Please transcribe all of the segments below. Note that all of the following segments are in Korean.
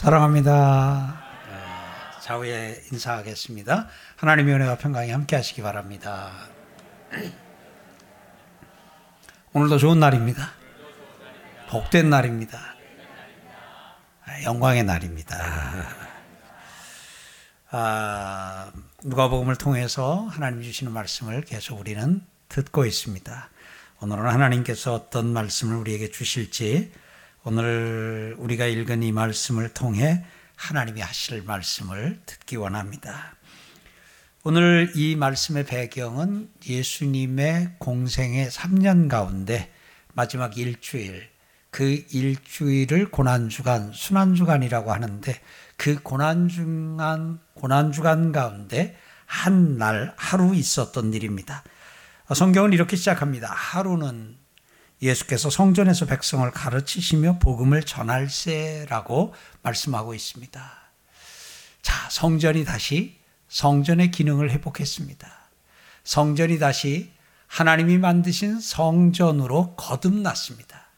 사랑합니다. 좌우에 인사하겠습니다. 하나님의 은혜와 평강이 함께 하시기 바랍니다. 오늘도 좋은 날입니다. 복된 날입니다. 영광의 날입니다. 누가복음을 통해서 하나님 주시는 말씀을 계속 우리는 듣고 있습니다. 오늘은 하나님께서 어떤 말씀을 우리에게 주실지, 오늘 우리가 읽은 이 말씀을 통해 하나님이 하실 말씀을 듣기 원합니다. 오늘 이 말씀의 배경은 예수님의 공생의 3년 가운데 마지막 일주일, 그 일주일을 고난주간, 순환주간이라고 하는데, 그 고난주간 가운데 한 날, 하루 있었던 일입니다. 성경은 이렇게 시작합니다. 하루는 예수께서 성전에서 백성을 가르치시며 복음을 전할세라고 말씀하고 있습니다. 자, 성전이 다시 성전의 기능을 회복했습니다. 성전이 다시 하나님이 만드신 성전으로 거듭났습니다.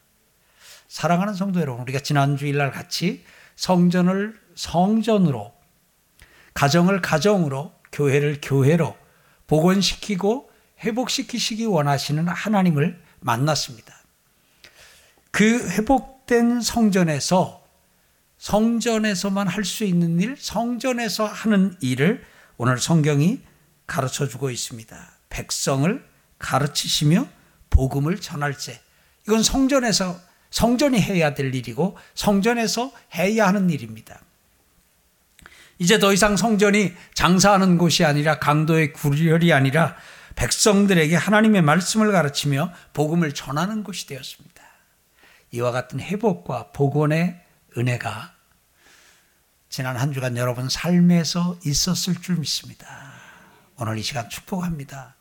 사랑하는 성도 여러분, 우리가 지난 주일날 같이 성전을 성전으로, 가정을 가정으로, 교회를 교회로 복원시키고 회복시키시기 원하시는 하나님을 만났습니다. 그 회복된 성전에서만 할 수 있는 일, 성전에서 하는 일을 오늘 성경이 가르쳐주고 있습니다. 백성을 가르치시며 복음을 전할세. 이건 성전에서, 성전이 해야 될 일이고 성전에서 해야 하는 일입니다. 이제 더 이상 성전이 장사하는 곳이 아니라, 강도의 구별이 아니라 백성들에게 하나님의 말씀을 가르치며 복음을 전하는 곳이 되었습니다. 이와 같은 회복과 복원의 은혜가 지난 한 주간 여러분 삶에서 있었을 줄 믿습니다. 오늘 이 시간 축복합니다.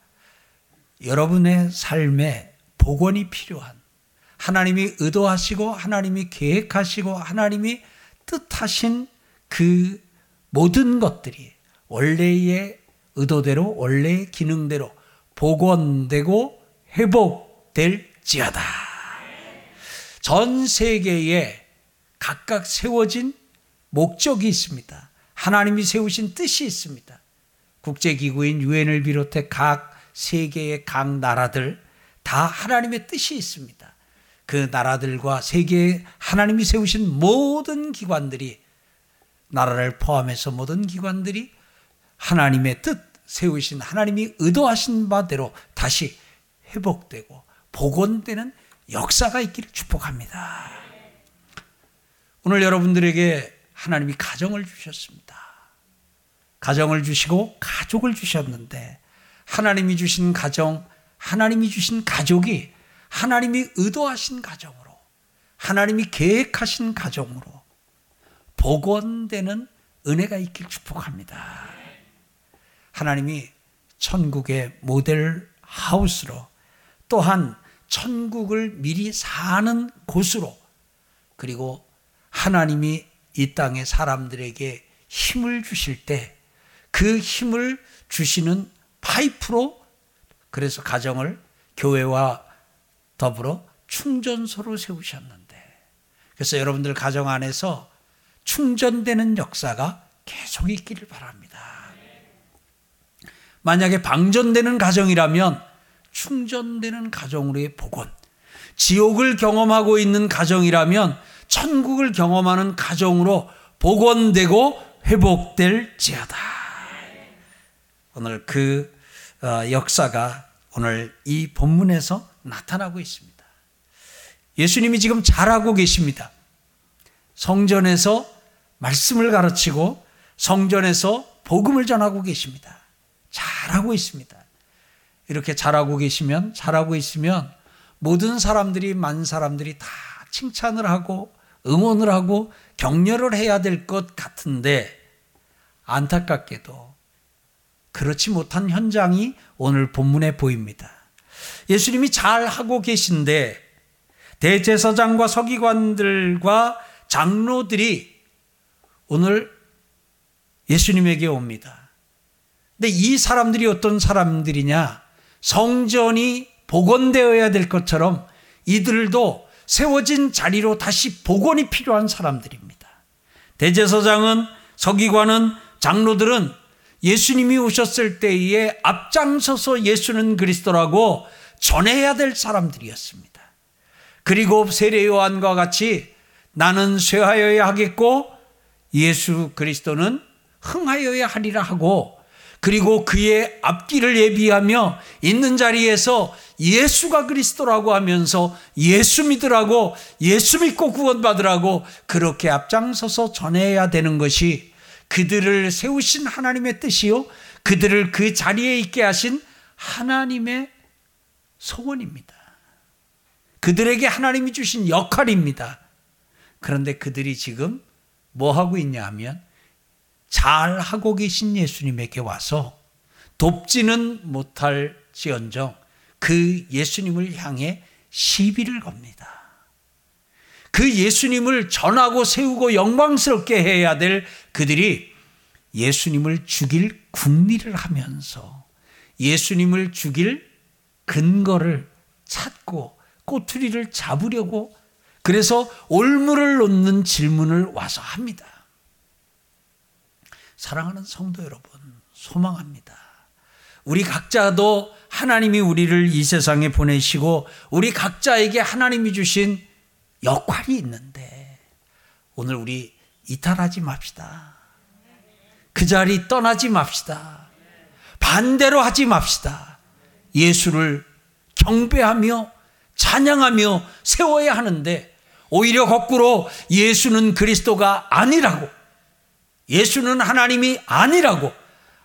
여러분의 삶에 복원이 필요한, 하나님이 의도하시고 하나님이 계획하시고 하나님이 뜻하신 그 모든 것들이 원래의 의도대로, 원래의 기능대로 복원되고 회복될지어다. 전 세계에 각각 세워진 목적이 있습니다. 하나님이 세우신 뜻이 있습니다. 국제기구인 유엔을 비롯해 각 세계의 각 나라들 다 하나님의 뜻이 있습니다. 그 나라들과 세계에 하나님이 세우신 모든 기관들이, 나라를 포함해서 모든 기관들이 하나님의 뜻, 세우신 하나님이 의도하신 바대로 다시 회복되고 복원되는 역사가 있기를 축복합니다. 오늘 여러분들에게 하나님이 가정을 주셨습니다. 가정을 주시고 가족을 주셨는데, 하나님이 주신 가정, 하나님이 주신 가족이 하나님이 의도하신 가정으로, 하나님이 계획하신 가정으로 복원되는 은혜가 있기를 축복합니다. 하나님이 천국의 모델 하우스로, 또한 천국을 미리 사는 곳으로, 그리고 하나님이 이 땅의 사람들에게 힘을 주실 때 그 힘을 주시는 파이프로, 그래서 가정을 교회와 더불어 충전소로 세우셨는데, 그래서 여러분들 가정 안에서 충전되는 역사가 계속 있기를 바랍니다. 만약에 방전되는 가정이라면 충전되는 가정으로의 복원, 지옥을 경험하고 있는 가정이라면 천국을 경험하는 가정으로 복원되고 회복될지어다. 오늘 그 역사가 오늘 이 본문에서 나타나고 있습니다. 예수님이 지금 잘하고 계십니다. 성전에서 말씀을 가르치고 성전에서 복음을 전하고 계십니다. 잘하고 있습니다. 이렇게 잘하고 있으면 모든 사람들이, 많은 사람들이 다 칭찬을 하고 응원을 하고 격려를 해야 될 것 같은데, 안타깝게도 그렇지 못한 현장이 오늘 본문에 보입니다. 예수님이 잘하고 계신데 대제사장과 서기관들과 장로들이 오늘 예수님에게 옵니다. 근데 이 사람들이 어떤 사람들이냐? 성전이 복원되어야 될 것처럼 이들도 세워진 자리로 다시 복원이 필요한 사람들입니다. 대제사장은, 서기관은, 장로들은 예수님이 오셨을 때에 앞장서서 예수는 그리스도라고 전해야 될 사람들이었습니다. 그리고 세례요한과 같이 나는 쇠하여야 하겠고 예수 그리스도는 흥하여야 하리라 하고, 그리고 그의 앞길을 예비하며 있는 자리에서 예수가 그리스도라고 하면서 예수 믿으라고, 예수 믿고 구원받으라고 그렇게 앞장서서 전해야 되는 것이 그들을 세우신 하나님의 뜻이요, 그들을 그 자리에 있게 하신 하나님의 소원입니다. 그들에게 하나님이 주신 역할입니다. 그런데 그들이 지금 뭐 하고 있냐 하면, 잘하고 계신 예수님에게 와서 돕지는 못할 지언정 그 예수님을 향해 시비를 겁니다. 그 예수님을 전하고 세우고 영광스럽게 해야 될 그들이 예수님을 죽일 궁리를 하면서 예수님을 죽일 근거를 찾고 꼬투리를 잡으려고, 그래서 올무를 놓는 질문을 와서 합니다. 사랑하는 성도 여러분, 소망합니다. 우리 각자도 하나님이 우리를 이 세상에 보내시고 우리 각자에게 하나님이 주신 역할이 있는데 오늘 우리 이탈하지 맙시다. 그 자리 떠나지 맙시다. 반대로 하지 맙시다. 예수를 경배하며 찬양하며 세워야 하는데 오히려 거꾸로 예수는 그리스도가 아니라고, 예수는 하나님이 아니라고,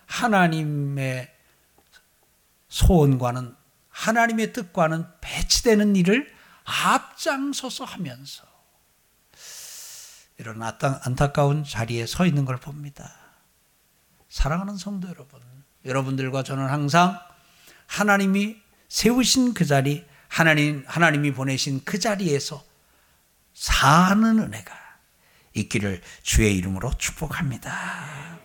하나님의 소원과는, 하나님의 뜻과는 배치되는 일을 앞장서서 하면서 이런 안타까운 자리에 서 있는 걸 봅니다. 사랑하는 성도 여러분, 여러분들과 저는 항상 하나님이 세우신 그 자리, 하나님이 보내신 그 자리에서 사는 은혜가 있기를 주의 이름으로 축복합니다.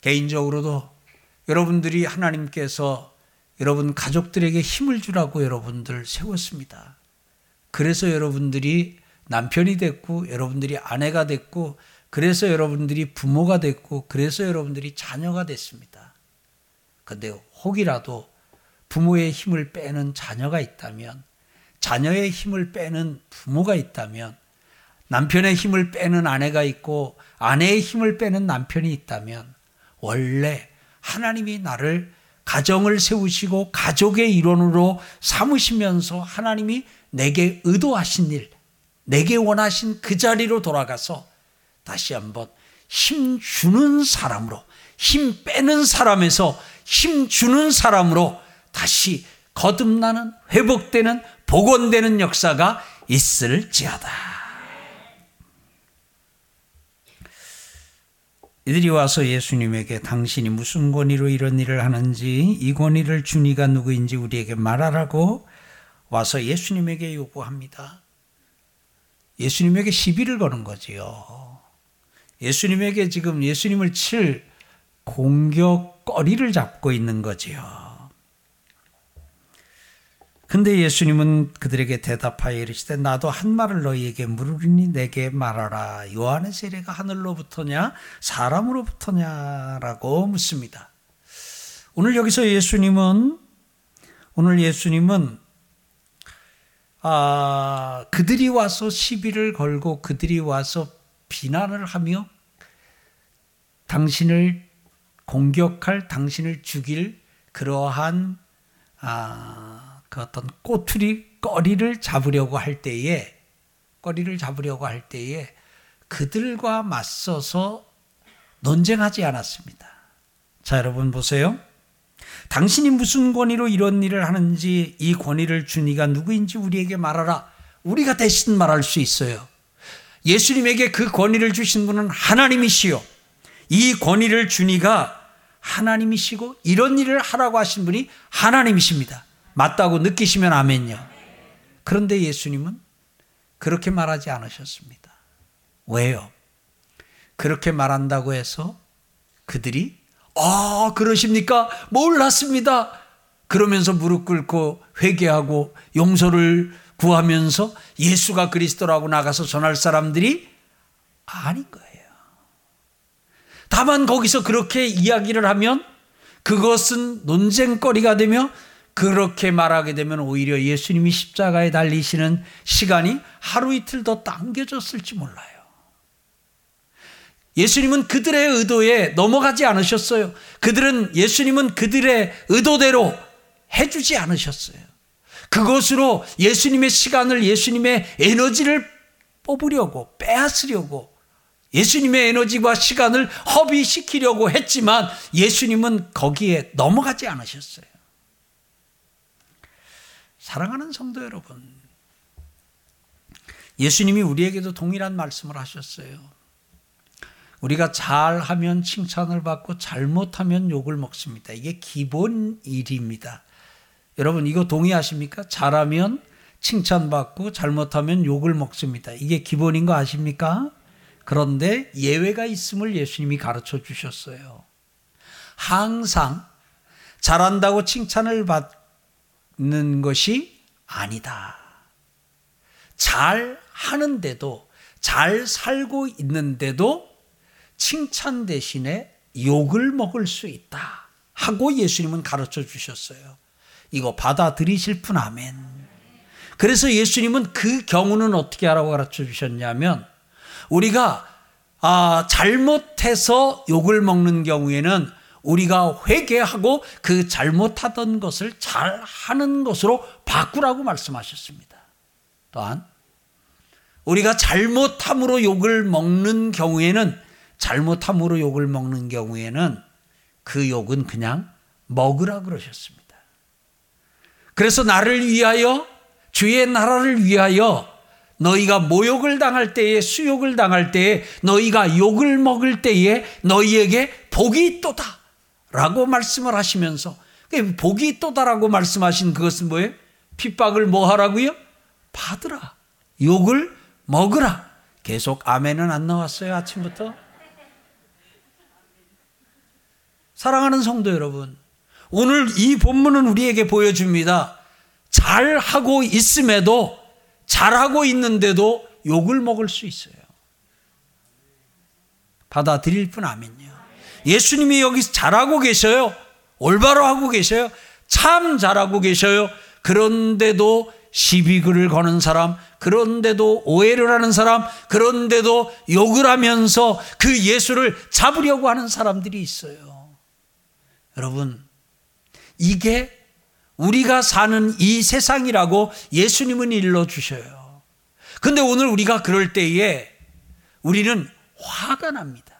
개인적으로도 여러분들이 하나님께서 여러분 가족들에게 힘을 주라고 여러분들 세웠습니다. 그래서 여러분들이 남편이 됐고, 여러분들이 아내가 됐고, 그래서 여러분들이 부모가 됐고, 그래서 여러분들이 자녀가 됐습니다. 그런데 혹이라도 부모의 힘을 빼는 자녀가 있다면, 자녀의 힘을 빼는 부모가 있다면, 남편의 힘을 빼는 아내가 있고 아내의 힘을 빼는 남편이 있다면, 원래 하나님이 나를 가정을 세우시고 가족의 일원으로 삼으시면서 하나님이 내게 의도하신 일, 내게 원하신 그 자리로 돌아가서 다시 한번 힘 주는 사람으로, 힘 빼는 사람에서 힘 주는 사람으로 다시 거듭나는, 회복되는, 복원되는 역사가 있을지어다. 이들이 와서 예수님에게 당신이 무슨 권위로 이런 일을 하는지, 이 권위를 준 이가 누구인지 우리에게 말하라고 와서 예수님에게 요구합니다. 예수님에게 시비를 거는 거지요. 예수님에게 지금 예수님을 칠 공격거리를 잡고 있는 거지요. 근데 예수님은 그들에게 대답하여 이르시되, 나도 한 말을 너희에게 물으리니 내게 말하라. 요한의 세례가 하늘로부터냐 사람으로부터냐라고 묻습니다. 오늘 여기서 예수님은 그들이 와서 시비를 걸고 그들이 와서 비난을 하며 당신을 공격할, 당신을 죽일 그러한 그 어떤 꼬리를 잡으려고 할 때에 그들과 맞서서 논쟁하지 않았습니다. 자, 여러분 보세요. 당신이 무슨 권위로 이런 일을 하는지, 이 권위를 준 이가 누구인지 우리에게 말하라. 우리가 대신 말할 수 있어요. 예수님에게 그 권위를 주신 분은 하나님이시요, 이 권위를 준 이가 하나님이시고 이런 일을 하라고 하신 분이 하나님이십니다. 맞다고 느끼시면 아멘요. 그런데 예수님은 그렇게 말하지 않으셨습니다. 왜요? 그렇게 말한다고 해서 그들이 그러십니까? 몰랐습니다. 그러면서 무릎 꿇고 회개하고 용서를 구하면서 예수가 그리스도라고 나가서 전할 사람들이 아닌 거예요. 다만 거기서 그렇게 이야기를 하면 그것은 논쟁거리가 되며 그렇게 말하게 되면 오히려 예수님이 십자가에 달리시는 시간이 하루 이틀 더 당겨졌을지 몰라요. 예수님은 그들의 의도에 넘어가지 않으셨어요. 예수님은 그들의 의도대로 해주지 않으셨어요. 그것으로 예수님의 시간을, 예수님의 에너지를 뽑으려고, 빼앗으려고, 예수님의 에너지와 시간을 허비시키려고 했지만 예수님은 거기에 넘어가지 않으셨어요. 사랑하는 성도 여러분, 예수님이 우리에게도 동일한 말씀을 하셨어요. 우리가 잘하면 칭찬을 받고 잘못하면 욕을 먹습니다. 이게 기본 일입니다. 여러분 이거 동의하십니까? 잘하면 칭찬받고 잘못하면 욕을 먹습니다. 이게 기본인 거 아십니까? 그런데 예외가 있음을 예수님이 가르쳐 주셨어요. 항상 잘한다고 칭찬을 받는 것이 아니다. 잘 하는데도, 잘 살고 있는데도 칭찬 대신에 욕을 먹을 수 있다 하고 예수님은 가르쳐 주셨어요. 이거 받아들이실 분 아멘. 그래서 예수님은 그 경우는 어떻게 하라고 가르쳐 주셨냐면, 우리가 잘못해서 욕을 먹는 경우에는 우리가 회개하고 그 잘못하던 것을 잘하는 것으로 바꾸라고 말씀하셨습니다. 또한 우리가 잘못함으로 욕을 먹는 경우에는 그 욕은 그냥 먹으라 그러셨습니다. 그래서 나를 위하여, 주의 나라를 위하여 너희가 모욕을 당할 때에, 수욕을 당할 때에, 너희가 욕을 먹을 때에 너희에게 복이 있도다 라고 말씀을 하시면서, 복이 있도다라고 말씀하신 그것은 뭐예요? 핍박을 뭐 하라고요? 받으라. 욕을 먹으라. 계속 아멘은 안 나왔어요, 아침부터? 사랑하는 성도 여러분, 오늘 이 본문은 우리에게 보여줍니다. 잘하고 있음에도, 잘하고 있는데도 욕을 먹을 수 있어요. 받아들일 뿐 아멘요. 예수님이 여기서 잘하고 계셔요. 올바로 하고 계셔요. 참 잘하고 계셔요. 그런데도 시비글을 거는 사람, 그런데도 오해를 하는 사람, 그런데도 욕을 하면서 그 예수를 잡으려고 하는 사람들이 있어요. 여러분, 이게 우리가 사는 이 세상이라고 예수님은 일러주셔요. 근데 오늘 우리가 그럴 때에 우리는 화가 납니다.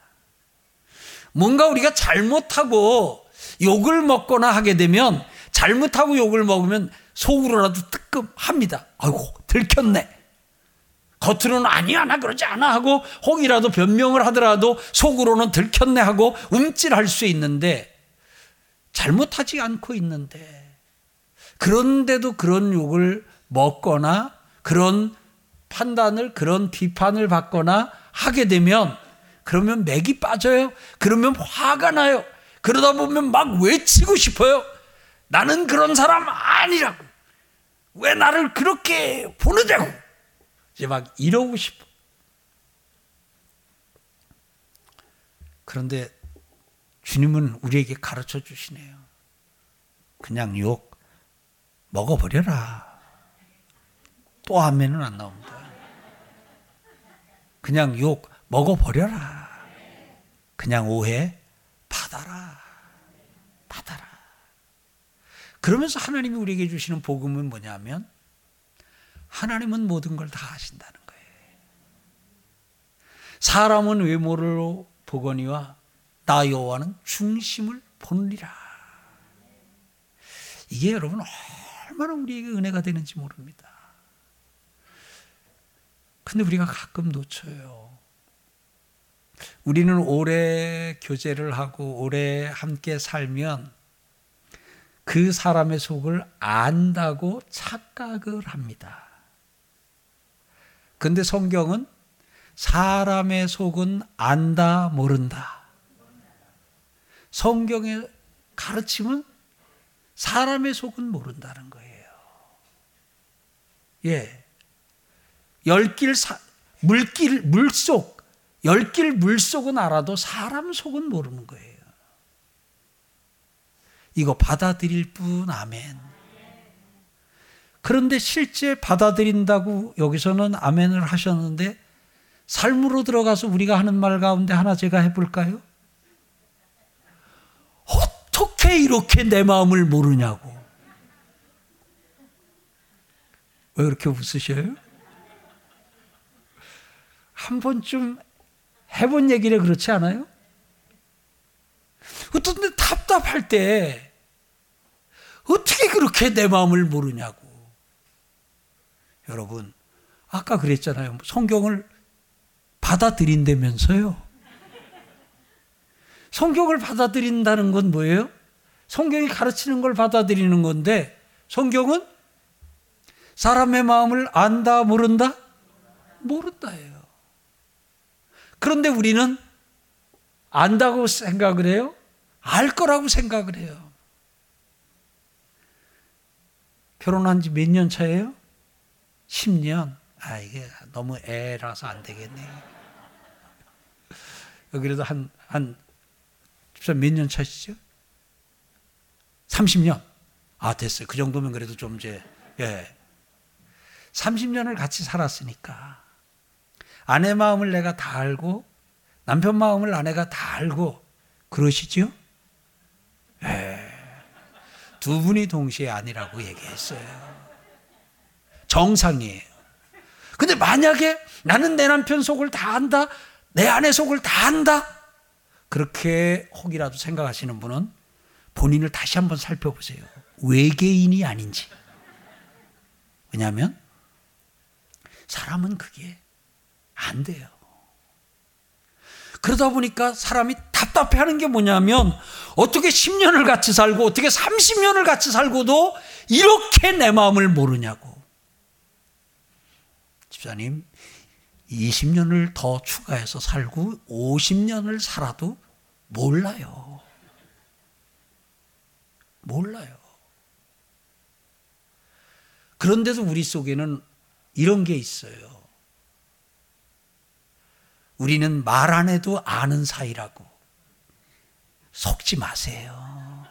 뭔가 우리가 잘못하고 욕을 먹거나 하게 되면, 잘못하고 욕을 먹으면 속으로라도 뜨끔합니다. 아이고, 들켰네. 겉으로는 아니야, 나 그러지 않아 하고 혹이라도 변명을 하더라도 속으로는 들켰네 하고 움찔할 수 있는데, 잘못하지 않고 있는데 그런데도 그런 욕을 먹거나 그런 판단을, 그런 비판을 받거나 하게 되면, 그러면 맥이 빠져요. 그러면 화가 나요. 그러다 보면 막 외치고 싶어요. 나는 그런 사람 아니라고. 왜 나를 그렇게 보느냐고. 이제 막 이러고 싶어. 그런데 주님은 우리에게 가르쳐 주시네요. 그냥 욕 먹어버려라. 또 아멘은 안 나옵니다. 그냥 욕 먹어버려라. 그냥 오해 받아라. 받아라. 그러면서 하나님이 우리에게 주시는 복음은 뭐냐면, 하나님은 모든 걸 다 아신다는 거예요. 사람은 외모로 보거니와 나 여호와는 중심을 보느니라. 이게 여러분 얼마나 우리에게 은혜가 되는지 모릅니다. 근데 우리가 가끔 놓쳐요. 우리는 오래 교제를 하고 오래 함께 살면 그 사람의 속을 안다고 착각을 합니다. 근데 성경은 사람의 속은 안다, 모른다. 성경의 가르침은 사람의 속은 모른다는 거예요. 물속, 열길 물속은 알아도 사람 속은 모르는 거예요. 이거 받아들일 뿐. 아멘. 그런데 실제 받아들인다고 여기서는 아멘을 하셨는데 삶으로 들어가서 우리가 하는 말 가운데 하나 제가 해볼까요? 어떻게 이렇게 내 마음을 모르냐고. 왜 그렇게 웃으셔요? 한 번쯤 해본 얘기를 그렇지 않아요? 어떤데 답답할 때 어떻게 그렇게 내 마음을 모르냐고. 여러분, 아까 그랬잖아요. 성경을 받아들인다면서요. 성경을 받아들인다는 건 뭐예요? 성경이 가르치는 걸 받아들이는 건데, 성경은 사람의 마음을 안다, 모른다? 모른다예요. 그런데 우리는 안다고 생각을 해요? 알 거라고 생각을 해요. 결혼한 지 몇 년 차예요? 10년? 아, 이게 너무 애라서 안 되겠네. 그래도 한 몇 년 차시죠? 30년? 아, 됐어요. 그 정도면 그래도 좀 이제, 예. 30년을 같이 살았으니까. 아내 마음을 내가 다 알고, 남편 마음을 아내가 다 알고, 그러시죠? 예. 두 분이 동시에 아니라고 얘기했어요. 정상이에요. 근데 만약에 나는 내 남편 속을 다 안다, 내 아내 속을 다 안다, 그렇게 혹이라도 생각하시는 분은 본인을 다시 한번 살펴보세요. 외계인이 아닌지. 왜냐하면 사람은 그게 안 돼요. 그러다 보니까 사람이 답답해하는 게 뭐냐면, 어떻게 10년을 같이 살고 어떻게 30년을 같이 살고도 이렇게 내 마음을 모르냐고. 집사님, 20년을 더 추가해서 살고 50년을 살아도 몰라요. 몰라요. 그런데도 우리 속에는 이런 게 있어요. 우리는 말 안 해도 아는 사이라고. 속지 마세요.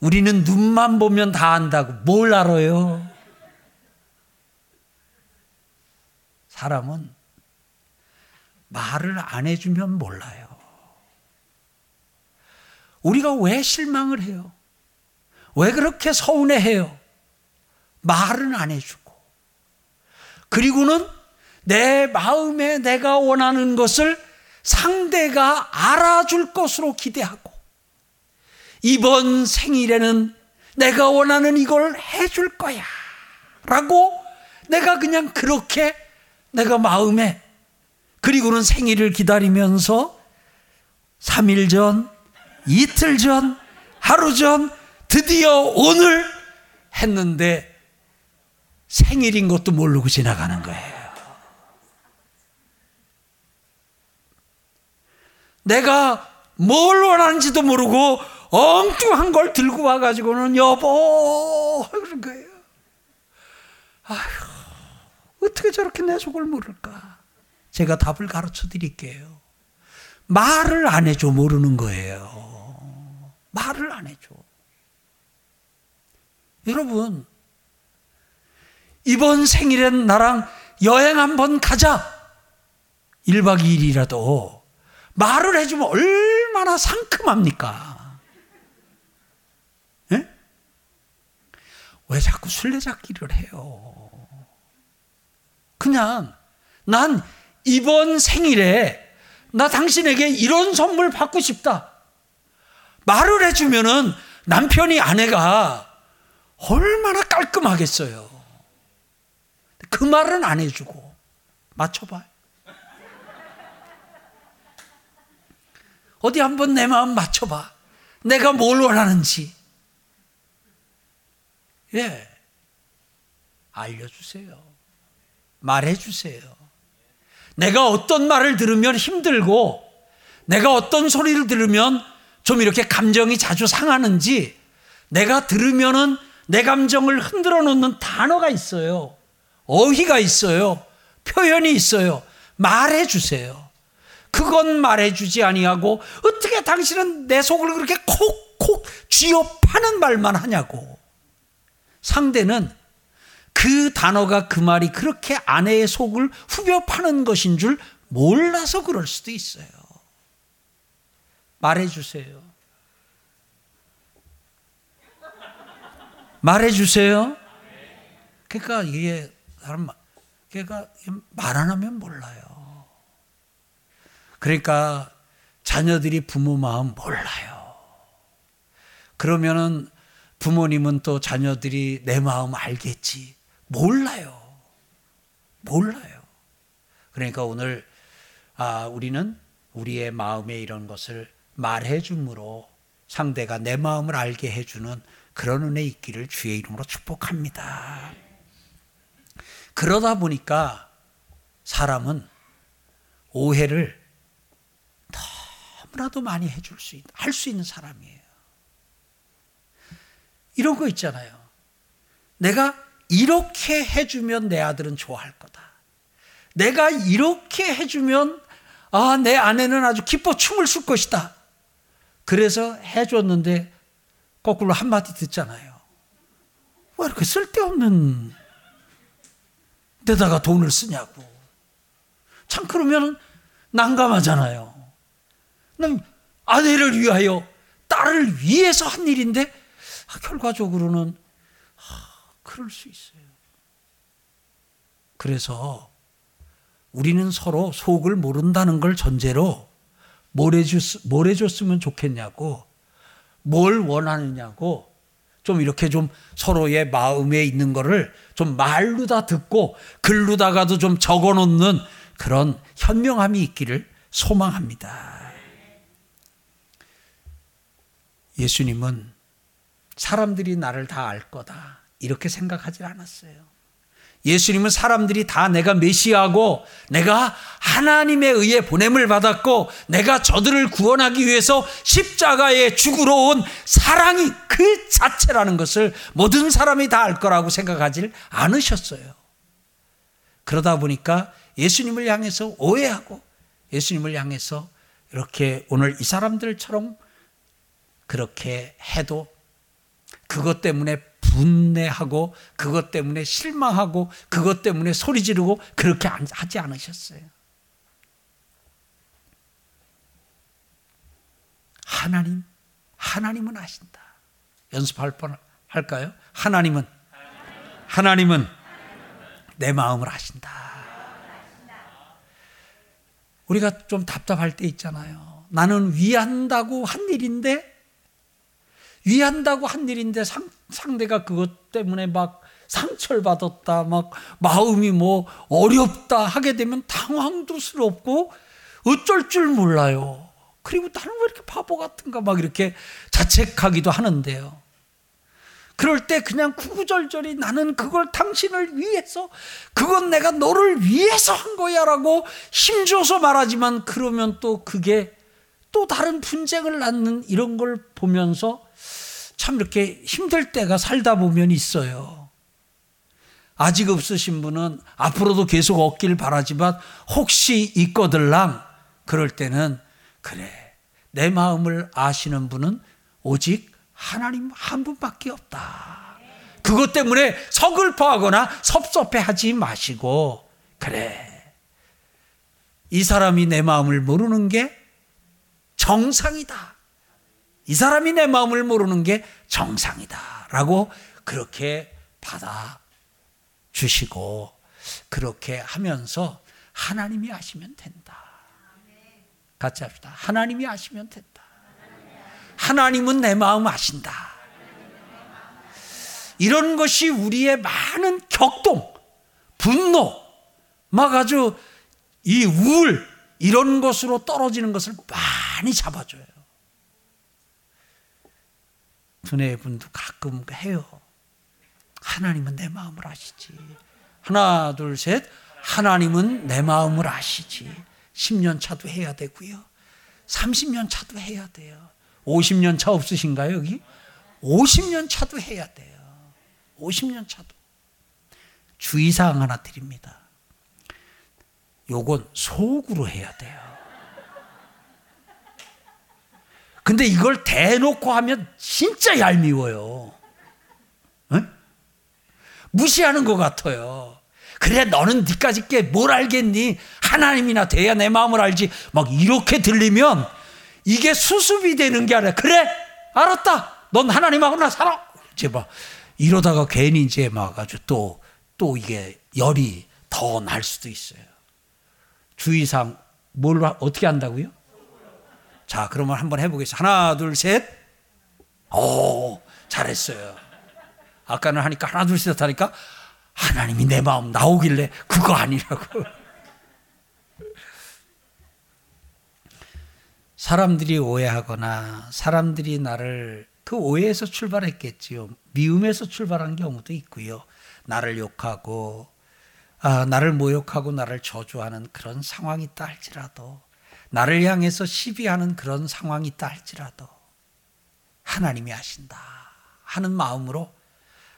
우리는 눈만 보면 다 안다고. 뭘 알아요? 사람은 말을 안 해주면 몰라요. 우리가 왜 실망을 해요? 왜 그렇게 서운해해요? 말은 안 해주고. 그리고는 내 마음에 내가 원하는 것을 상대가 알아줄 것으로 기대하고, 이번 생일에는 내가 원하는 이걸 해줄 거야 라고 내가 그냥 그렇게 내가 마음에, 그리고는 생일을 기다리면서 3일 전, 이틀 전, 하루 전, 드디어 오늘 했는데 생일인 것도 모르고 지나가는 거예요. 내가 뭘 원하는지도 모르고 엉뚱한 걸 들고 와가지고는 여보 그런 거예요. 아휴, 어떻게 저렇게 내 속을 모를까? 제가 답을 가르쳐 드릴게요. 말을 안 해줘. 모르는 거예요. 말을 안 해줘. 여러분, 이번 생일엔 나랑 여행 한번 가자. 1박 2일이라도 말을 해주면 얼마나 상큼합니까? 예? 왜 자꾸 술래잡기를 해요? 그냥 난 이번 생일에 나 당신에게 이런 선물 받고 싶다. 말을 해주면은 남편이, 아내가 얼마나 깔끔하겠어요. 그 말은 안 해주고. 맞춰봐요. 어디 한번 내 마음 맞춰봐. 내가 뭘 원하는지. 예, 알려주세요. 말해주세요. 내가 어떤 말을 들으면 힘들고, 내가 어떤 소리를 들으면 좀 이렇게 감정이 자주 상하는지, 내가 들으면은 내 감정을 흔들어 놓는 단어가 있어요. 어휘가 있어요. 표현이 있어요. 말해주세요. 그건 말해주지 아니하고 어떻게 당신은 내 속을 그렇게 콕콕 쥐어파는 말만 하냐고. 상대는 그 단어가, 그 말이 그렇게 아내의 속을 후벼파는 것인 줄 몰라서 그럴 수도 있어요. 말해주세요. 말해주세요. 그러니까 이게 사람, 그러니까 말 안 하면 몰라요. 그러니까 자녀들이 부모 마음 몰라요. 그러면은 부모님은 또 자녀들이 내 마음 알겠지. 몰라요. 몰라요. 그러니까 오늘 우리는 우리의 마음에 이런 것을 말해줌으로 상대가 내 마음을 알게 해주는 그런 은혜 있기를 주의 이름으로 축복합니다. 그러다 보니까 사람은 오해를 너무나도 많이 해줄 수 있는, 할 수 있는 사람이에요. 이런 거 있잖아요. 내가 이렇게 해주면 내 아들은 좋아할 거다. 내가 이렇게 해주면 내 아내는 아주 기뻐 춤을 출 것이다. 그래서 해줬는데 거꾸로 한마디 듣잖아요. 왜 이렇게 쓸데없는 데다가 돈을 쓰냐고. 참 그러면 난감하잖아요. 난 아내를 위하여, 딸을 위해서 한 일인데 결과적으로는 그럴 수 있어요. 그래서 우리는 서로 속을 모른다는 걸 전제로 뭘 해줬으면 좋겠냐고, 뭘 원하느냐고, 좀 이렇게 좀 서로의 마음에 있는 거를 좀 말로 다 듣고 글로다가도 좀 적어놓는 그런 현명함이 있기를 소망합니다. 예수님은 사람들이 나를 다 알 거다 이렇게 생각하지 않았어요. 예수님은 사람들이 다 내가 메시아고, 내가 하나님에 의해 보냄을 받았고, 내가 저들을 구원하기 위해서 십자가에 죽으러 온 사랑이 그 자체라는 것을 모든 사람이 다 알 거라고 생각하지 않으셨어요. 그러다 보니까 예수님을 향해서 오해하고, 예수님을 향해서 이렇게 오늘 이 사람들처럼 그렇게 해도 그것 때문에 분내하고, 그것 때문에 실망하고, 그것 때문에 소리 지르고 그렇게 하지 않으셨어요. 하나님은 아신다. 연습할 뻔 할까요? 하나님은 내 마음을 아신다. 우리가 좀 답답할 때 있잖아요. 나는 위한다고 한 일인데 상대가 그것 때문에 막 상처를 받았다, 막 마음이 뭐 어렵다 하게 되면 당황스럽고 어쩔 줄 몰라요. 그리고 나는 왜 이렇게 바보 같은가 막 이렇게 자책하기도 하는데요. 그럴 때 그냥 구구절절히 나는 그걸 당신을 위해서, 그건 내가 너를 위해서 한 거야 라고 힘줘서 말하지만, 그러면 또 그게 또 다른 분쟁을 낳는 이런 걸 보면서 참 이렇게 힘들 때가 살다 보면 있어요. 아직 없으신 분은 앞으로도 계속 얻길 바라지만 혹시 있거들랑 그럴 때는, 그래, 내 마음을 아시는 분은 오직 하나님 한 분밖에 없다. 그것 때문에 서글퍼하거나 섭섭해하지 마시고, 그래, 이 사람이 내 마음을 모르는 게 정상이다. 이 사람이 내 마음을 모르는 게 정상이다 라고 그렇게 받아주시고, 그렇게 하면서 하나님이 아시면 된다. 같이 합시다. 하나님이 아시면 된다. 하나님은 내 마음 아신다. 이런 것이 우리의 많은 격동, 분노, 막 아주 이 우울, 이런 것으로 떨어지는 것을 많이 잡아줘요. 두뇌분도 가끔 해요. 하나님은 내 마음을 아시지. 하나, 둘, 셋. 하나님은 내 마음을 아시지. 10년 차도 해야 되고요. 30년 차도 해야 돼요. 50년 차 없으신가요, 여기? 50년 차도 해야 돼요. 50년 차도. 주의사항 하나 드립니다. 요건 속으로 해야 돼요. 근데 이걸 대놓고 하면 진짜 얄미워요. 응? 무시하는 것 같아요. 그래 너는 니까짓 게 뭘 알겠니? 하나님이나 돼야 내 마음을 알지. 막 이렇게 들리면 이게 수습이 되는 게 아니라 그래 알았다. 넌 하나님하고나 살아. 이제 막 이러다가 괜히 이제 막 아주 또 이게 열이 더 날 수도 있어요. 주의사항 뭘 어떻게 한다고요? 자 그러면 한번 해보겠습니다. 하나 둘 셋. 오 잘했어요. 아까는 하니까 하나 둘 셋 하니까 하나님이 내 마음 나오길래 그거 아니라고. 사람들이 오해하거나 사람들이 나를 그 오해에서 출발했겠지요. 미움에서 출발한 경우도 있고요. 나를 욕하고 나를 모욕하고 나를 저주하는 그런 상황이 있다 할지라도 나를 향해서 시비하는 그런 상황이 있다 할지라도 하나님이 아신다 하는 마음으로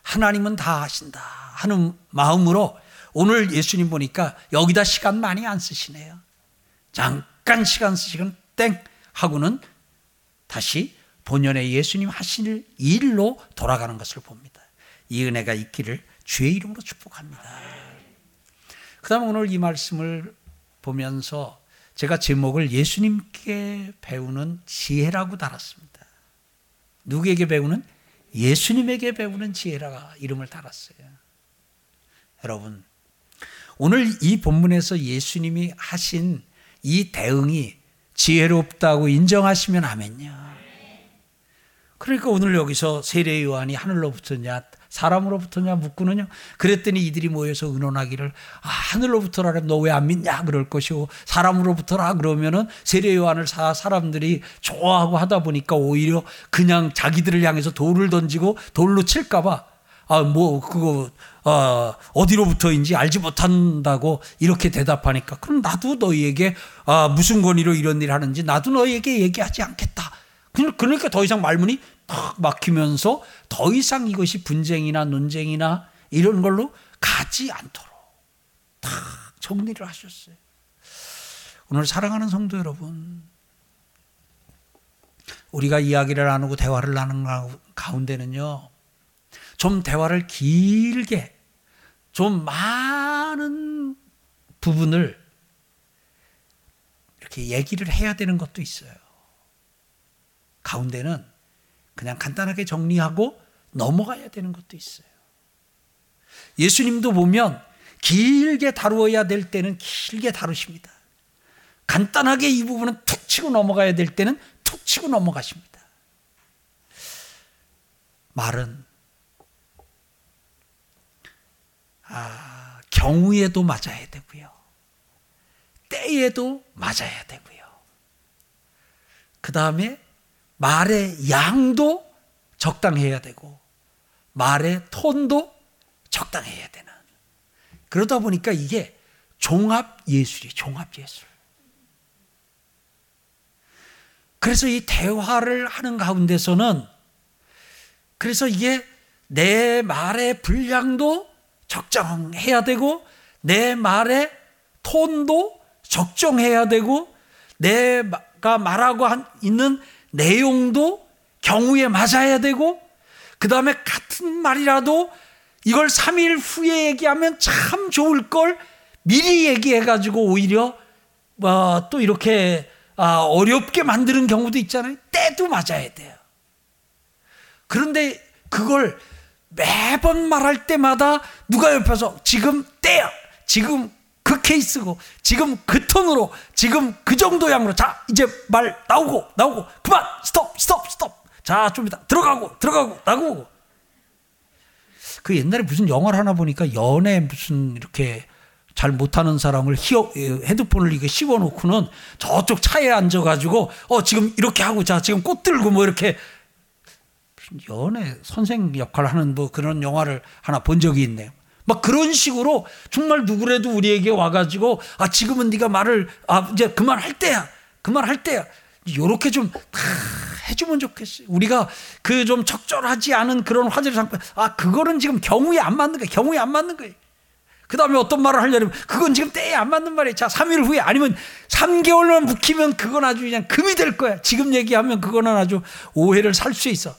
하나님은 다 아신다 하는 마음으로 오늘 예수님 보니까 여기다 시간 많이 안 쓰시네요. 잠깐 시간 쓰시면 땡 하고는 다시 본연의 예수님 하실 일로 돌아가는 것을 봅니다. 이 은혜가 있기를 주의 이름으로 축복합니다. 그 다음 오늘 이 말씀을 보면서 제가 제목을 예수님께 배우는 지혜라고 달았습니다. 누구에게 배우는? 예수님에게 배우는 지혜라 이름을 달았어요. 여러분 오늘 이 본문에서 예수님이 하신 이 대응이 지혜롭다고 인정하시면 아멘요. 그러니까 오늘 여기서 세례 요한이 하늘로부터냐 사람으로부터냐 묻고는요. 그랬더니 이들이 모여서 의논하기를 하늘로부터라면 너 왜 안 믿냐 그럴 것이고 사람으로부터라 그러면은 세례 요한을 사람들이 좋아하고 하다 보니까 오히려 그냥 자기들을 향해서 돌을 던지고 돌로 칠까 봐 어디로부터인지 알지 못한다고 이렇게 대답하니까 그럼 나도 너희에게 무슨 권위로 이런 일을 하는지 나도 너희에게 얘기하지 않겠다. 그러니까 더 이상 말문이 딱 막히면서 더 이상 이것이 분쟁이나 논쟁이나 이런 걸로 가지 않도록 딱 정리를 하셨어요. 오늘 사랑하는 성도 여러분, 우리가 이야기를 나누고 대화를 나누는 가운데는요, 좀 대화를 길게, 좀 많은 부분을 이렇게 얘기를 해야 되는 것도 있어요. 가운데는 그냥 간단하게 정리하고 넘어가야 되는 것도 있어요. 예수님도 보면 길게 다루어야 될 때는 길게 다루십니다. 간단하게 이 부분은 툭 치고 넘어가야 될 때는 툭 치고 넘어가십니다. 말은 경우에도 맞아야 되고요. 때에도 맞아야 되고요. 그 다음에 말의 양도 적당해야 되고 말의 톤도 적당해야 되는, 그러다 보니까 이게 종합예술이에요. 종합예술. 그래서 이 대화를 하는 가운데서는 그래서 이게 내 말의 분량도 적정해야 되고 내 말의 톤도 적정해야 되고 내가 말하고 있는 내용도 경우에 맞아야 되고 그 다음에 같은 말이라도 이걸 3일 후에 얘기하면 참 좋을 걸 미리 얘기해가지고 오히려 또 이렇게 어렵게 만드는 경우도 있잖아요. 때도 맞아야 돼요. 그런데 그걸 매번 말할 때마다 누가 옆에서 지금 때야, 지금 그 케이스고 지금 그 톤으로 지금 그 정도 양으로 자 이제 말 나오고 그만 스톱 자 좀 이따 들어가고 나오고. 그 옛날에 무슨 영화를 하나 보니까 연애 무슨 이렇게 잘 못하는 사람을 헤드폰을 이렇게 씌워놓고는 저쪽 차에 앉아가지고 지금 이렇게 하고 자 지금 꽃 들고 뭐 이렇게 연애 선생 역할을 하는 뭐 그런 영화를 하나 본 적이 있네요. 막 그런 식으로 정말 누구라도 우리에게 와가지고 지금은 네가 말을 이제 그만할 때야 이렇게 좀 해주면 좋겠어요. 우리가 그 좀 적절하지 않은 그런 화제를 삼고 그거는 지금 경우에 안 맞는 거예요. 그 다음에 어떤 말을 하려면 그건 지금 때에 안 맞는 말이에요. 자, 3일 후에 아니면 3개월만 묵히면 그건 아주 그냥 금이 될 거야. 지금 얘기하면 그거는 아주 오해를 살 수 있어.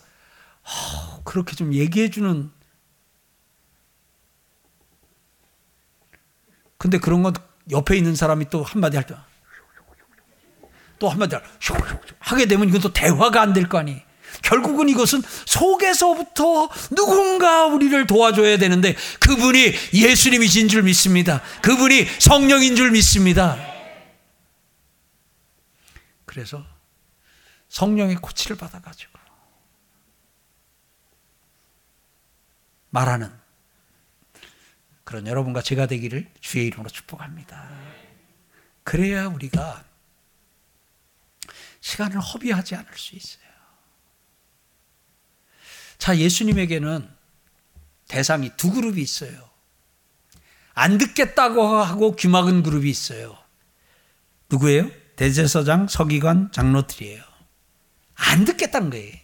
그렇게 좀 얘기해주는. 근데 그런 건 옆에 있는 사람이 또 한마디 할 때 또 한마디 하게 되면 이건 또 대화가 안 될 거 아니. 결국은 이것은 속에서부터 누군가 우리를 도와줘야 되는데 그분이 예수님이신 줄 믿습니다. 그분이 성령인 줄 믿습니다. 그래서 성령의 코치를 받아가지고 말하는 그런 여러분과 제가 되기를 주의 이름으로 축복합니다. 그래야 우리가 시간을 허비하지 않을 수 있어요. 자, 예수님에게는 대상이 두 그룹이 있어요. 안 듣겠다고 하고 귀막은 그룹이 있어요. 누구예요? 대제사장, 서기관, 장로들이에요. 안 듣겠다는 거예요.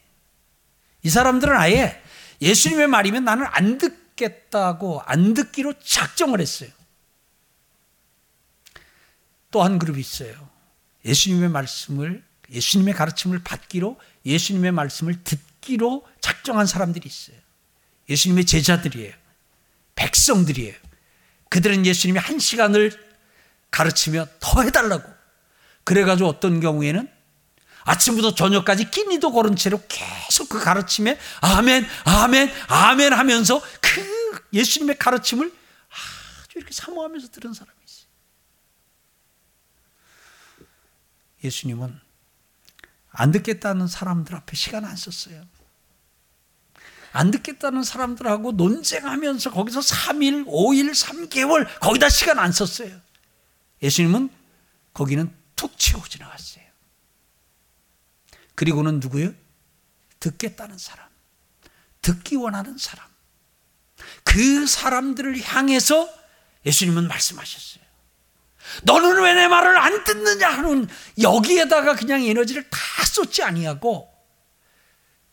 이 사람들은 아예 예수님의 말이면 나는 안 듣겠다고 안 듣기로 작정을 했어요. 또 한 그룹이 있어요. 예수님의 말씀을, 예수님의 가르침을 받기로, 예수님의 말씀을 듣기로 작정한 사람들이 있어요. 예수님의 제자들이에요. 백성들이에요. 그들은 예수님이 한 시간을 가르치며 더 해달라고. 그래가지고 어떤 경우에는 아침부터 저녁까지 끼니도 거른 채로 계속 그 가르침에 아멘, 아멘, 아멘 하면서 그 예수님의 가르침을 아주 이렇게 사모하면서 들은 사람이 있어요. 예수님은 안 듣겠다는 사람들 앞에 시간 안 썼어요. 안 듣겠다는 사람들하고 논쟁하면서 거기서 3일, 5일, 3개월 거기다 시간 안 썼어요. 예수님은 거기는 툭 치고 지나갔어요. 그리고는 누구예요? 듣겠다는 사람, 듣기 원하는 사람, 그 사람들을 향해서 예수님은 말씀하셨어요. 너는 왜 내 말을 안 듣느냐 하는 여기에다가 그냥 에너지를 다 쏟지 아니하고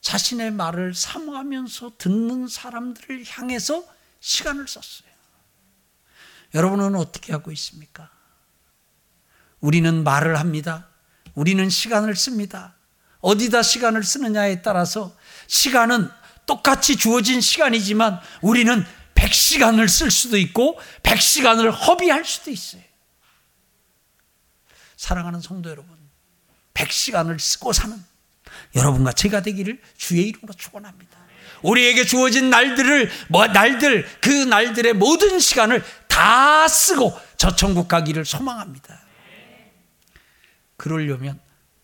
자신의 말을 사모하면서 듣는 사람들을 향해서 시간을 썼어요. 여러분은 어떻게 하고 있습니까? 우리는 말을 합니다. 우리는 시간을 씁니다. 어디다 시간을 쓰느냐에 따라서 시간은 똑같이 주어진 시간이지만 우리는 100시간을 쓸 수도 있고 100시간을 허비할 수도 있어요. 사랑하는 성도 여러분, 100시간을 쓰고 사는 여러분과 제가 되기를 주의 이름으로 축원합니다. 우리에게 주어진 날들, 그 날들의 모든 시간을 다 쓰고 저 천국 가기를 소망합니다. 그러려면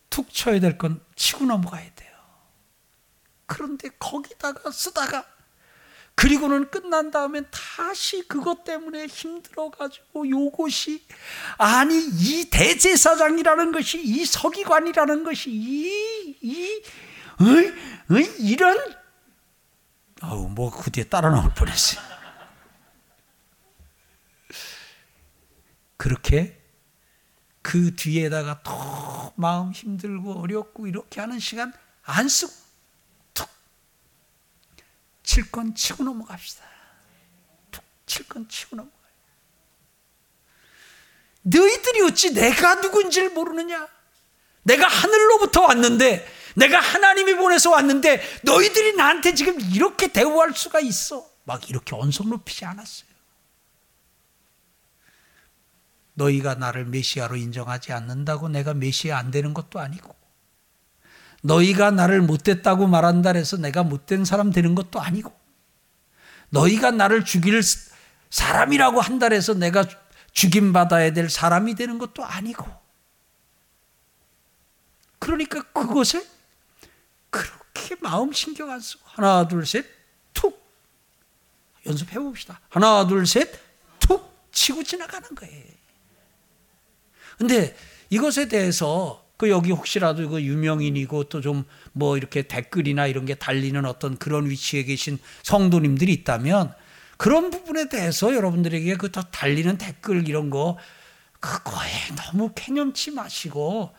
툭 쳐야 될 건 치고 넘어가야 돼요. 그런데 거기다가 쓰다가 그리고는 끝난 다음에 다시 그것 때문에 힘들어가지고 요것이 아니 이 대제사장이라는 것이 이 서기관이라는 것이 이런 아우 뭐 그 뒤에 따라 나올 뻔했어요. 그렇게 그 뒤에다가 더 마음 힘들고 어렵고 이렇게 하는 시간 안 쓰고 칠 건 치고 넘어갑시다. 툭 칠 건 치고 넘어가요. 너희들이 어찌 내가 누군지를 모르느냐? 내가 하늘로부터 왔는데, 내가 하나님이 보내서 왔는데 너희들이 나한테 지금 이렇게 대우할 수가 있어? 막 이렇게 언성 높이지 않았어요. 너희가 나를 메시아로 인정하지 않는다고 내가 메시아 안 되는 것도 아니고, 너희가 나를 못됐다고 말한다 해서 내가 못된 사람 되는 것도 아니고, 너희가 나를 죽일 사람이라고 한다 해서 내가 죽임받아야 될 사람이 되는 것도 아니고, 그러니까 그것을 그렇게 마음 신경 안 쓰고 하나 둘 셋 툭 연습해 봅시다. 하나 둘 셋 툭 치고 지나가는 거예요. 근데 이것에 대해서 여기 혹시라도 그 유명인이고 또 좀 뭐 이렇게 댓글이나 이런 게 달리는 어떤 그런 위치에 계신 성도님들이 있다면 그런 부분에 대해서 여러분들에게 그 다 달리는 댓글 이런 거 그거에 너무 쾌념치 마시고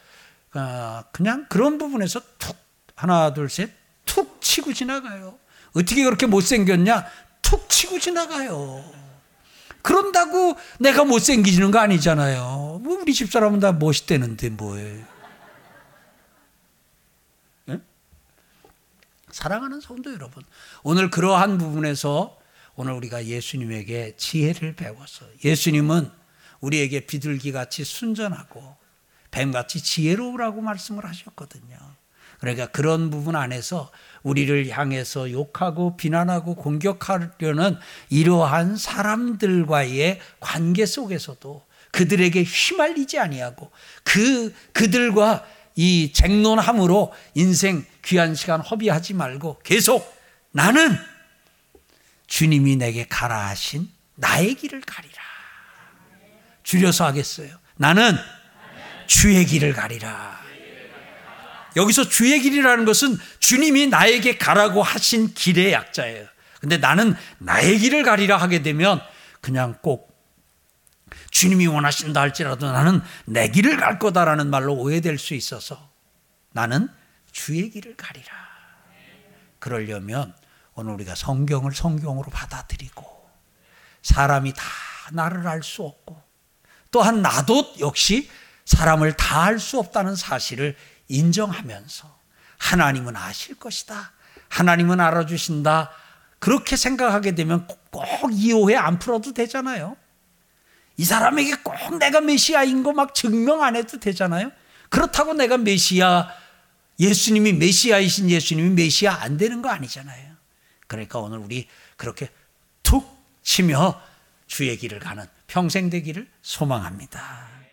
그냥 그런 부분에서 툭 하나 둘 셋 툭 치고 지나가요. 어떻게 그렇게 못생겼냐? 툭 치고 지나가요. 그런다고 내가 못생기지는 거 아니잖아요. 뭐 우리 집사람은 다 멋있대는데 뭐예요. 네? 사랑하는 성도 여러분, 오늘 그러한 부분에서 오늘 우리가 예수님에게 지혜를 배워서, 예수님은 우리에게 비둘기같이 순전하고 뱀같이 지혜로우라고 말씀을 하셨거든요. 그러니까 그런 부분 안에서 우리를 향해서 욕하고 비난하고 공격하려는 이러한 사람들과의 관계 속에서도 그들에게 휘말리지 아니하고 그들과 이 쟁론함으로 인생 귀한 시간 허비하지 말고 계속 나는 주님이 내게 가라 하신 나의 길을 가리라. 줄여서 하겠어요. 나는 주의 길을 가리라. 여기서 주의 길이라는 것은 주님이 나에게 가라고 하신 길의 약자예요. 근데 나는 나의 길을 가리라 하게 되면 그냥 꼭 주님이 원하신다 할지라도 나는 내 길을 갈 거다라는 말로 오해될 수 있어서 나는 주의 길을 가리라. 그러려면 오늘 우리가 성경을 성경으로 받아들이고, 사람이 다 나를 알 수 없고 또한 나도 역시 사람을 다 알 수 없다는 사실을 인정하면서 하나님은 아실 것이다, 하나님은 알아주신다, 그렇게 생각하게 되면 꼭 이 오해 안 풀어도 되잖아요. 이 사람에게 꼭 내가 메시아인 거 막 증명 안 해도 되잖아요. 그렇다고 내가 메시아, 예수님이 메시아이신 예수님이 메시아 안 되는 거 아니잖아요. 그러니까 오늘 우리 그렇게 툭 치며 주의 길을 가는 평생 되기를 소망합니다.